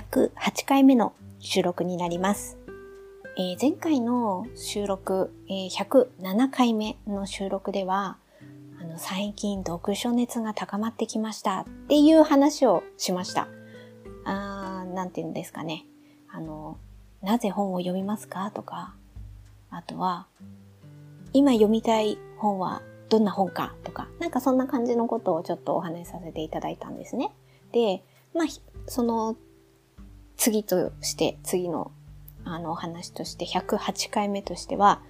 108回目の収録になります。前回の収録、107回目の収録では、最近読書熱が高まってきましたっていう話をしました。なんていうんですかね。なぜ本を読みますかとか、あとは、今読みたい本はどんな本かとか、なんかそんな感じのことをちょっとお話しさせていただいたんですね。で、まあ、その次として、次のお話として108回目としては、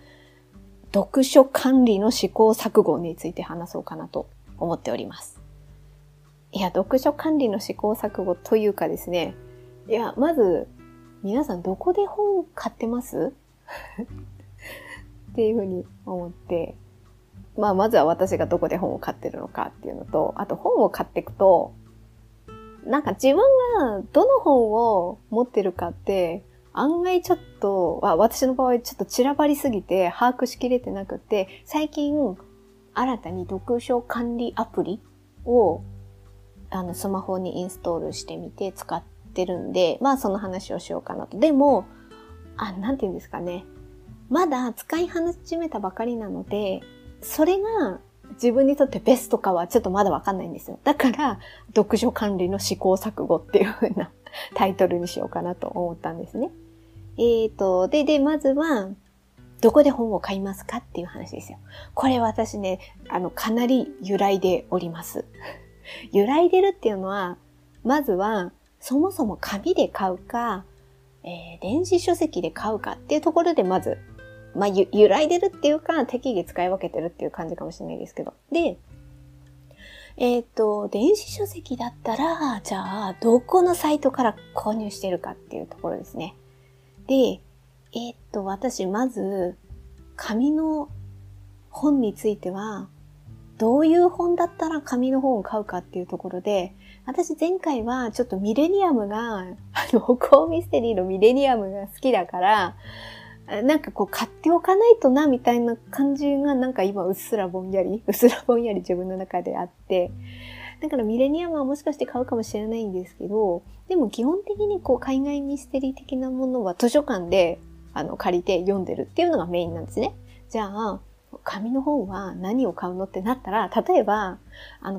読書管理の試行錯誤について話そうかなと思っております。いや、読書管理の試行錯誤というかですね、いや、まず、皆さんどこで本買ってますっていうふうに思って、まあ、まずは私がどこで本を買ってるのかっていうのと、あと本を買っていくと、なんか自分がどの本を持ってるかって、案外ちょっと、私の場合ちょっと散らばりすぎて把握しきれてなくて、最近新たに読書管理アプリをスマホにインストールしてみて使ってるんで、まあその話をしようかなと。でも、なんて言うんですかね。まだ使い始めたばかりなので、それが自分にとってベストかはちょっとまだわかんないんですよ。だから、読書管理の試行錯誤っていう風なタイトルにしようかなと思ったんですね。まずは、どこで本を買いますかっていう話ですよ。これ私ね、かなり揺らいでおります。揺らいでるっていうのは、まずは、そもそも紙で買うか、電子書籍で買うかっていうところでまず、まあ、揺らいでるっていうか、適宜使い分けてるっていう感じかもしれないですけど。で、電子書籍だったら、じゃあ、どこのサイトから購入してるかっていうところですね。で、私、まず、紙の本については、どういう本だったら紙の本を買うかっていうところで、私前回はちょっとミレニアムが、北欧ミステリーのミレニアムが好きだから、なんかこう買っておかないとなみたいな感じがなんか今うっすらぼんやり自分の中であって、だからミレニアムはもしかして買うかもしれないんですけど、でも基本的にこう海外ミステリー的なものは図書館で借りて読んでるっていうのがメインなんですね。じゃあ、紙の本は何を買うのってなったら、例えば、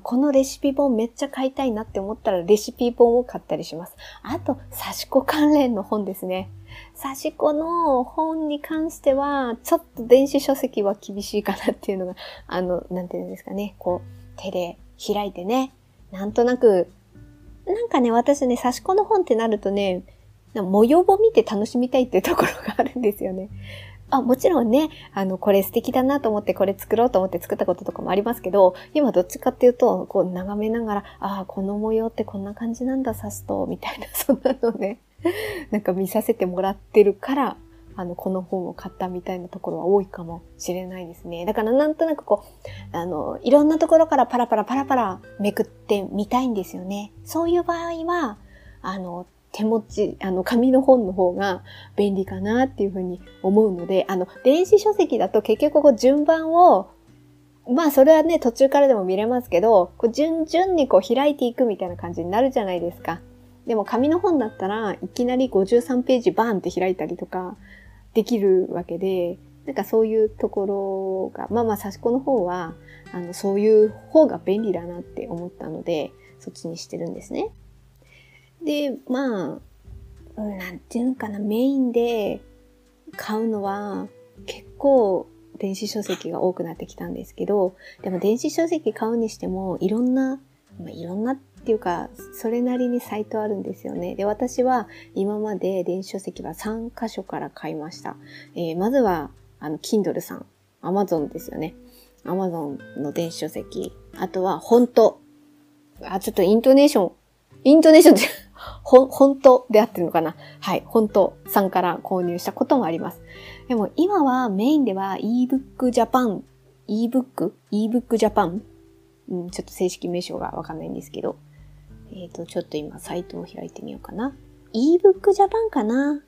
このレシピ本めっちゃ買いたいなって思ったらレシピ本を買ったりします。あと、刺し子関連の本ですね。刺し子の本に関しては、ちょっと電子書籍は厳しいかなっていうのが、なんていうんですかね、こう、手で開いてね、なんとなく、なんかね、私ね、刺し子の本ってなるとね、模様を見て楽しみたいっていうところがあるんですよね。もちろんね、これ素敵だなと思って、これ作ろうと思って作ったこととかもありますけど、今どっちかっていうと、こう眺めながら、この模様ってこんな感じなんだ、刺すと、みたいな、そんなのね、なんか見させてもらってるから、この本を買ったみたいなところは多いかもしれないですね。だからなんとなくこう、いろんなところからパラパラめくってみたいんですよね。そういう場合は、手持ち、紙の本の方が便利かなっていうふうに思うので、電子書籍だと結局こう順番を、まあそれはね、途中からでも見れますけど、こう順々にこう開いていくみたいな感じになるじゃないですか。でも紙の本だったらいきなり53ページバーンって開いたりとかできるわけで、なんかそういうところが、まあ刺し子の方は、そういう方が便利だなって思ったので、そっちにしてるんですね。で、まあ、なんていうのかな、メインで買うのは結構電子書籍が多くなってきたんですけど、でも電子書籍買うにしてもいろんなっていうか、それなりにサイトあるんですよね。で、私は今まで電子書籍は3カ所から買いました。まずは、Kindle さん、Amazon ですよね。Amazon の電子書籍。あとは、Honto。ちょっとイントネーションって、Hontoで合ってるのかな？はい、Hontoさんから購入したこともあります。でも今はメインでは ebookjapan。ちょっと正式名称がわかんないんですけど。ちょっと今サイトを開いてみようかな。ebookjapan かな？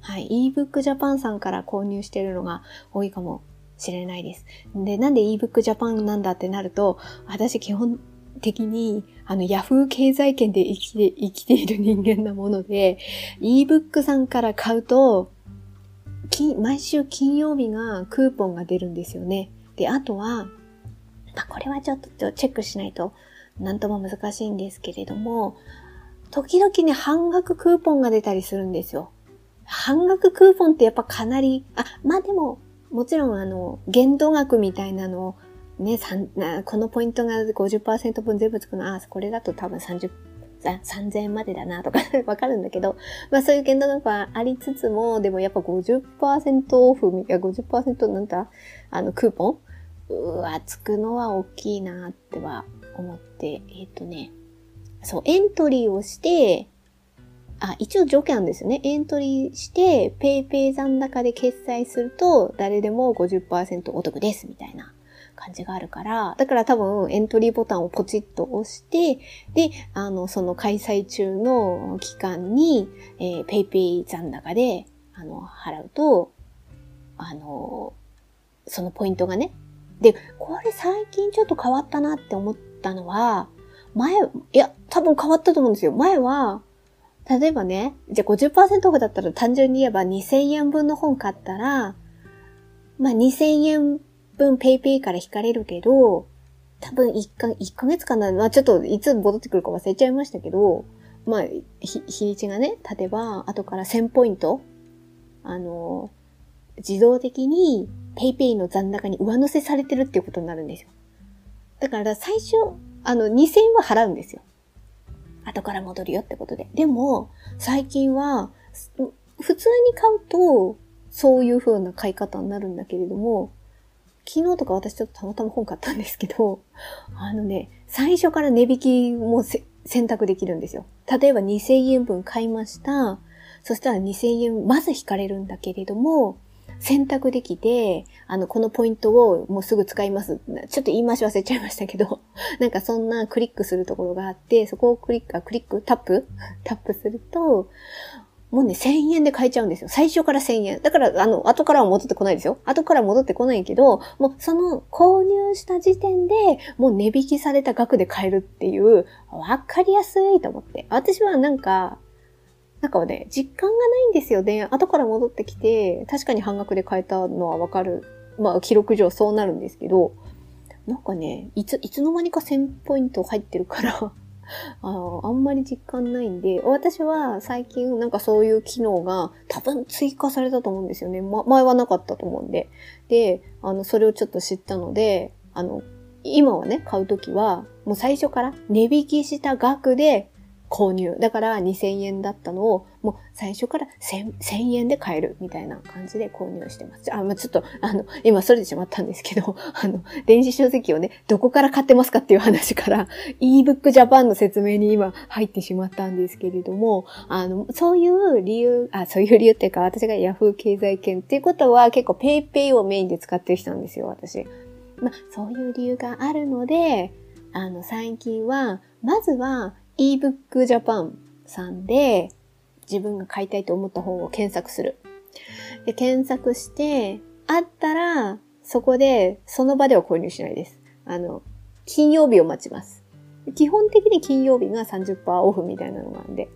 はい、ebookjapan さんから購入してるのが多いかもしれないです。で、なんで ebookjapan なんだってなると、私基本、的にヤフー経済圏で生きている人間なもので、ebook さんから買うと毎週金曜日がクーポンが出るんですよね。で、あとは、これはちょっとチェックしないとなんとも難しいんですけれども、時々ね、半額クーポンが出たりするんですよ。半額クーポンってやっぱかなり、でも、もちろん限度額みたいなのをね、このポイントが 50% 分全部つくの、これだと多分3000円までだなとかわかるんだけど、そういう限度額はありつつも、でもやっぱ 50% オフ、50% なんだ、クーポンつくのは大きいなっては思って、そう、エントリーをして、一応条件なんですよね。エントリーして、PayPay残高で決済すると、誰でも 50% お得です、みたいな感じがあるから、だから多分エントリーボタンをポチッと押して、で、その開催中の期間に、PayPay残高で、払うと、そのポイントがね。で、これ最近ちょっと変わったなって思ったのは、多分変わったと思うんですよ。前は、例えばね、じゃあ 50% オフだったら単純に言えば2000円分の本買ったら、2000円分ペイペイから引かれるけど、多分1ヶ月かな、ちょっといつ戻ってくるか忘れちゃいましたけど、日にちがね、例えば、後から1000ポイント、自動的にペイペイの残高に上乗せされてるっていうことになるんですよ。だから最初、2000円は払うんですよ。後から戻るよってことで。でも、最近は、普通に買うと、そういう風な買い方になるんだけれども、昨日とか私ちょっとたまたま本買ったんですけど、最初から値引きも選択できるんですよ。例えば2000円分買いました。そしたら2000円、まず引かれるんだけれども、選択できて、このポイントをもうすぐ使います。ちょっと言い回し忘れちゃいましたけど、なんかそんなクリックするところがあって、そこをタップすると、もうね、1000円で買えちゃうんですよ。最初から1000円。だから、後からは戻ってこないですよ。後から戻ってこないけど、もうその購入した時点で、もう値引きされた額で買えるっていう、わかりやすいと思って。私はなんかね、実感がないんですよね。後から戻ってきて、確かに半額で買えたのはわかる。記録上そうなるんですけど、なんかね、いつの間にか1000ポイント入ってるから、あんまり実感ないんで、私は最近なんかそういう機能が多分追加されたと思うんですよね。前はなかったと思うんで。で、それをちょっと知ったので、今はね、買うときは、もう最初から値引きした額で、購入。だから2000円だったのをもう最初から 1000円で買えるみたいな感じで購入してます。ちょっと今それてしまったんですけど、電子書籍をね、どこから買ってますかっていう話から、ebookjapan の説明に今入ってしまったんですけれども、そういう理由っていうか、私が Yahoo 経済圏っていうことは結構 PayPay をメインで使ってきたんですよ、私。そういう理由があるので、最近は、まずは、ebookjapan さんで自分が買いたいと思った本を検索する。で、検索して、あったら、そこで、その場では購入しないです。金曜日を待ちます。基本的に金曜日が 30% オフみたいなのがあるんで、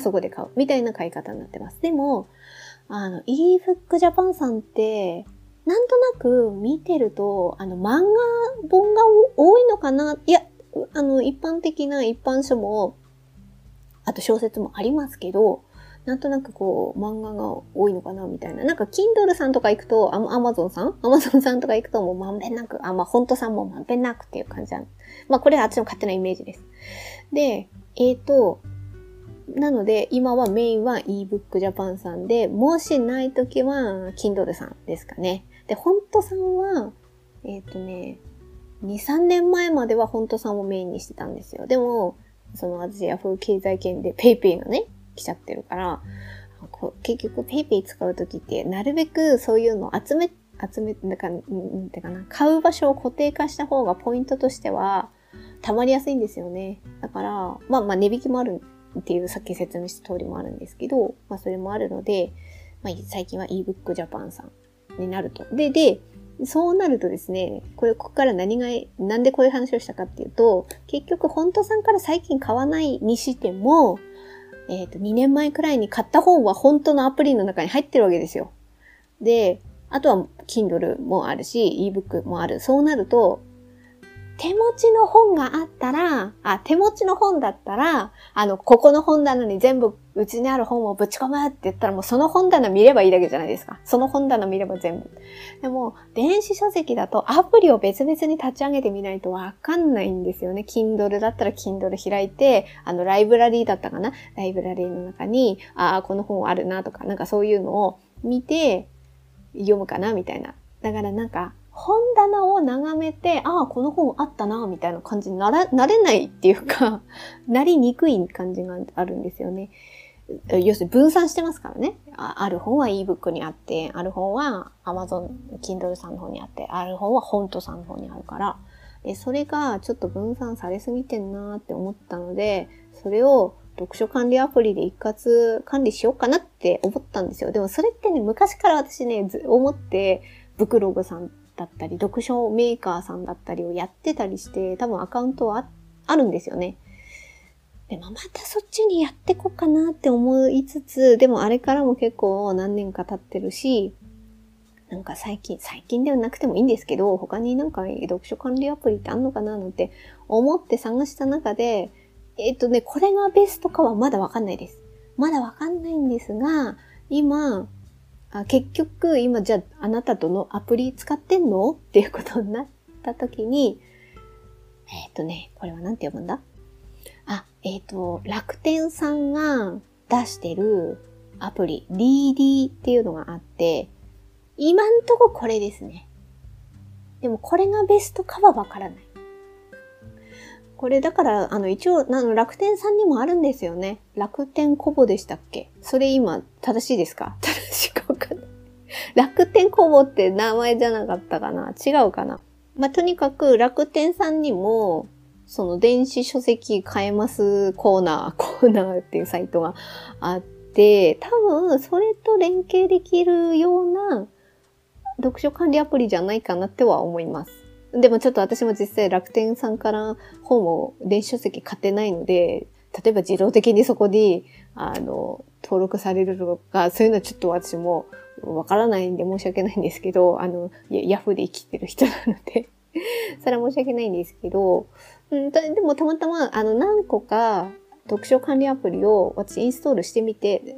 そこで買う。みたいな買い方になってます。でも、ebookjapan さんって、なんとなく見てると、漫画本が多いのかな？いや、一般書も、あと小説もありますけど、なんとなく漫画が多いのかな、みたいな。Kindle さんとか行くと、Amazon さんとか行くともうまんべんなく、Honto さんもまんべんなくっていう感じなの。これは私の勝手なイメージです。で、なので、今はメインは ebookjapan さんで、もしないときは Kindle さんですかね。で、Honto さんは、2、3年前まではHontoさんをメインにしてたんですよ。でも、私ヤフー経済圏でPayPayがね、来ちゃってるから、結局PayPay使うときって、なるべくそういうのを買う場所を固定化した方がポイントとしては、溜まりやすいんですよね。だから、値引きもあるっていう、さっき説明した通りもあるんですけど、それもあるので、最近はebookjapanさんになると。で、そうなるとですね、ここからなんでこういう話をしたかっていうと、結局ホントさんから最近買わないにしても、2年前くらいに買った本はホントのアプリの中に入ってるわけですよ。で、あとは Kindle もあるし、ebook もある。そうなると、手持ちの本だったら、ここの本棚に全部うちにある本をぶち込むって言ったら、もうその本棚見ればいいだけじゃないですか。その本棚見れば全部。でも、電子書籍だとアプリを別々に立ち上げてみないとわかんないんですよね。Kindle だったら Kindle 開いて、ライブラリーだったかな？ライブラリーの中に、この本あるなとか、なんかそういうのを見て読むかなみたいな。だからなんか、本棚を眺めて、この本あったな、みたいな感じになれないっていうか、なりにくい感じがあるんですよね。要するに分散してますからね。ある本は ebook にあって、ある本は Amazon、Kindle さんの方にあって、ある本はHontoさんの方にあるから、それがちょっと分散されすぎてんなーって思ったので、それを読書管理アプリで一括管理しようかなって思ったんですよ。でもそれってね、昔から私ね、思って、ブクログさん、だったり、読書メーカーさんだったりをやってたりして、多分アカウントは あるんですよね。でもまたそっちにやってこうかなって思いつつ、でもあれからも結構何年か経ってるし、なんか最近ではなくてもいいんですけど、他になんか読書管理アプリってあんのかななんて思って探した中で、これがベストかはまだわかんないです。まだわかんないんですが、結局、じゃああなたどのアプリ使ってんのっていうことになったときに、これはなんて読むんだ？楽天さんが出してるアプリ、Readee っていうのがあって、今んとここれですね。でもこれがベストかはわからない。これだから、一応、楽天さんにもあるんですよね。楽天コボでしたっけ？それ今、正しいですか？正しいかわかんない。楽天コボって名前じゃなかったかな？違うかな？とにかく楽天さんにも、その電子書籍買えますコーナーっていうサイトがあって、多分、それと連携できるような読書管理アプリじゃないかなっては思います。でもちょっと私も実際楽天さんから本を電子書籍買ってないので、例えば自動的にそこに、登録されるとか、そういうのはちょっと私もわからないんで申し訳ないんですけど、ヤフーで生きてる人なので、それは申し訳ないんですけど、でもたまたま、何個か読書管理アプリを私インストールしてみて、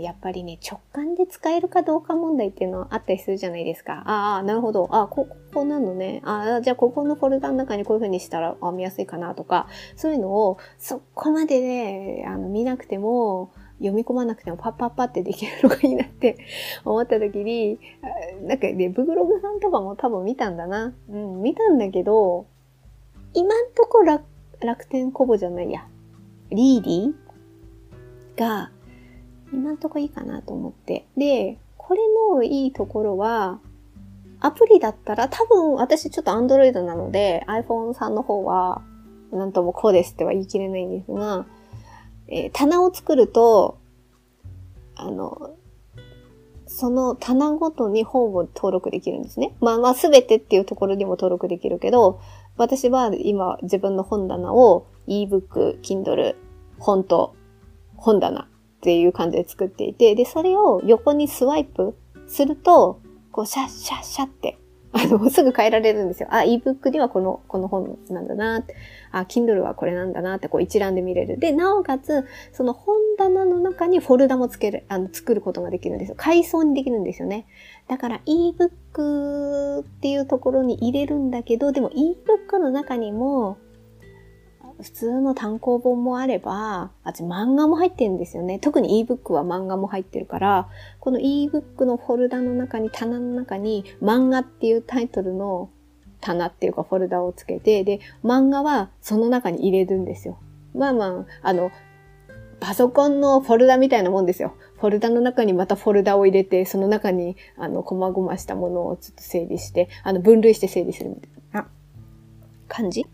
やっぱりね、直感で使えるかどうか問題っていうのはあったりするじゃないですか。なるほど。ここなのね。じゃあここのフォルダの中にこういう風にしたら見やすいかなとか、そういうのをそこまでね、見なくても、読み込まなくてもパッパッパってできるのがいいなって思った時に、なんかね、ブグログさんとかも多分見たんだな。見たんだけど、今んとこ楽天コボじゃないや。Readee が、今んとこいいかなと思って。で、これのいいところは、アプリだったら、多分私ちょっと Android なので iPhone さんの方は、なんともこうですっては言い切れないんですが、棚を作ると、その棚ごとに本を登録できるんですね。まあすべてっていうところにも登録できるけど、私は今自分の本棚を ebook、Kindle、Honto、本棚っていう感じで作っていて、で、それを横にスワイプすると、シャッシャッシャッって、すぐ変えられるんですよ。ebook にはこの本なんだなって、Kindle はこれなんだなって、一覧で見れる。で、なおかつ、その本棚の中にフォルダも作ることができるんですよ。階層にできるんですよね。だから ebook っていうところに入れるんだけど、でも ebook の中にも、普通の単行本もあれば、漫画も入ってるんですよね。特に ebook は漫画も入ってるから、この ebook のフォルダの中に、棚の中に、漫画っていうタイトルの棚っていうかフォルダをつけて、で、漫画はその中に入れるんですよ。パソコンのフォルダみたいなもんですよ。フォルダの中にまたフォルダを入れて、その中に、細々したものをちょっと整理して、分類して整理するみたいな感じ？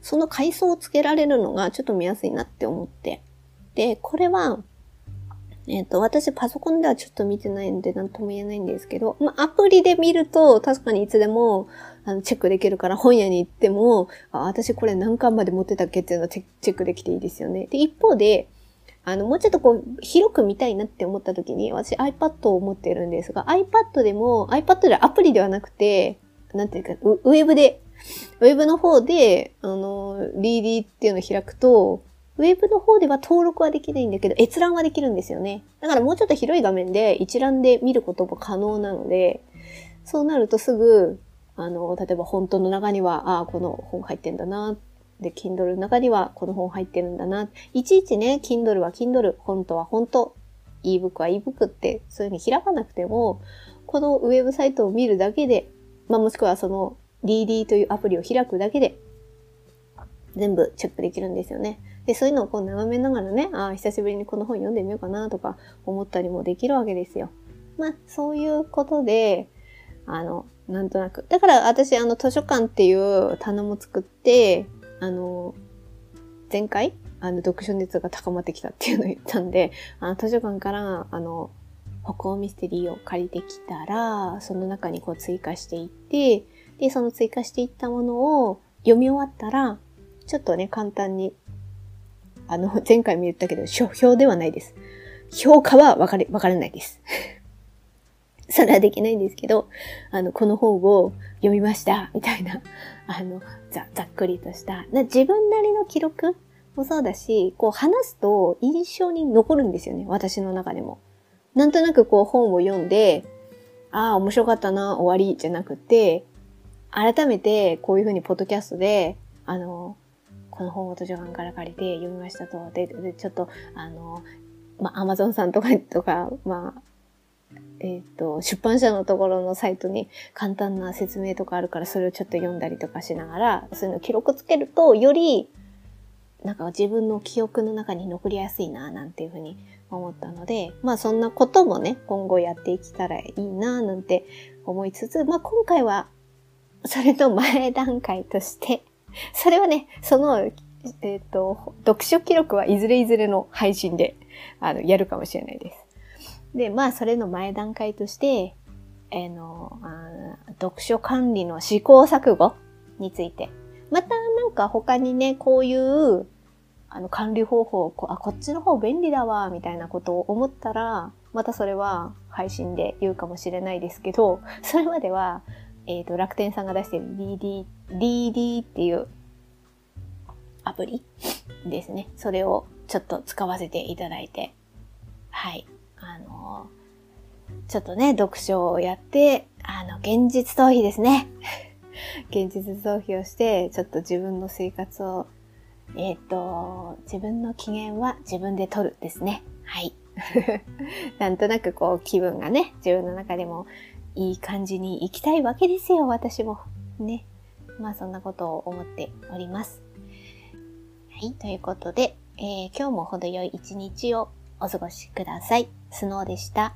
その階層をつけられるのがちょっと見やすいなって思って。で、これは、私パソコンではちょっと見てないんで何とも言えないんですけど、まあ、アプリで見ると確かにいつでもチェックできるから、本屋に行っても、あ、私これ何巻まで持ってたっけっていうのをチェックできていいですよね。で、一方で、もうちょっとこう、広く見たいなって思った時に、私 iPad を持ってるんですが、iPad でも、iPad でアプリではなくて、なんていうか、ウェブの方で、Readeeっていうのを開くと、ウェブの方では登録はできないんだけど、閲覧はできるんですよね。だからもうちょっと広い画面で一覧で見ることも可能なので、そうなるとすぐ、例えばHontoの中には、ああ、この本入ってんだな、で、Kindle の中にはこの本入ってるんだな。いちいちね、Kindle は Kindle、Honto はHonto、ebook は ebook って、そういう風に開かなくても、このウェブサイトを見るだけで、まあ、もしくはその Readee というアプリを開くだけで、全部チェックできるんですよね。で、そういうのをこう眺めながらね、ああ、久しぶりにこの本読んでみようかなとか思ったりもできるわけですよ。まあ、そういうことで、なんとなく。だから私、図書館っていう棚も作って、前回、読書熱が高まってきたっていうのを言ったんで、図書館から、歩行ミステリーを借りてきたら、その中にこう追加していって、で、その追加していったものを読み終わったら、ちょっとね、簡単に、前回も言ったけど、書評ではないです。評価はわからないです。それはできないんですけど、この本を読みました、みたいな、ざっくりとした、自分なりの記録もそうだし、こう話すと印象に残るんですよね、私の中でも。なんとなくこう本を読んで、ああ、面白かったな、終わりじゃなくて、改めてこういうふうにポッドキャストで、この本を図書館から借りて読みましたと。で、ちょっと、まあ、Amazon さんとか、まあ、出版社のところのサイトに簡単な説明とかあるから、それをちょっと読んだりとかしながら、そういうのを記録つけると、よりなんか自分の記憶の中に残りやすいな、なんていうふうに思ったので、まあそんなこともね、今後やっていけたらいいな、なんて思いつつ、まあ今回はそれと前段階として、それはね、その、読書記録はいずれいずれの配信で、やるかもしれないです。で、まあ、それの前段階として、読書管理の試行錯誤について。また、なんか他にね、こういう、管理方法、こっちの方便利だわ、みたいなことを思ったら、またそれは配信で言うかもしれないですけど、それまでは、楽天さんが出している Readee っていうアプリですね。それをちょっと使わせていただいて、はい。ちょっとね、読書をやって、現実逃避ですね。現実逃避をして、ちょっと自分の生活を、自分の機嫌は自分で取るですね。はい。なんとなくこう気分がね、自分の中でもいい感じに行きたいわけですよ、私も。ね。まあそんなことを思っております。はい、ということで、今日も程よい一日をお過ごしください。スノーでした。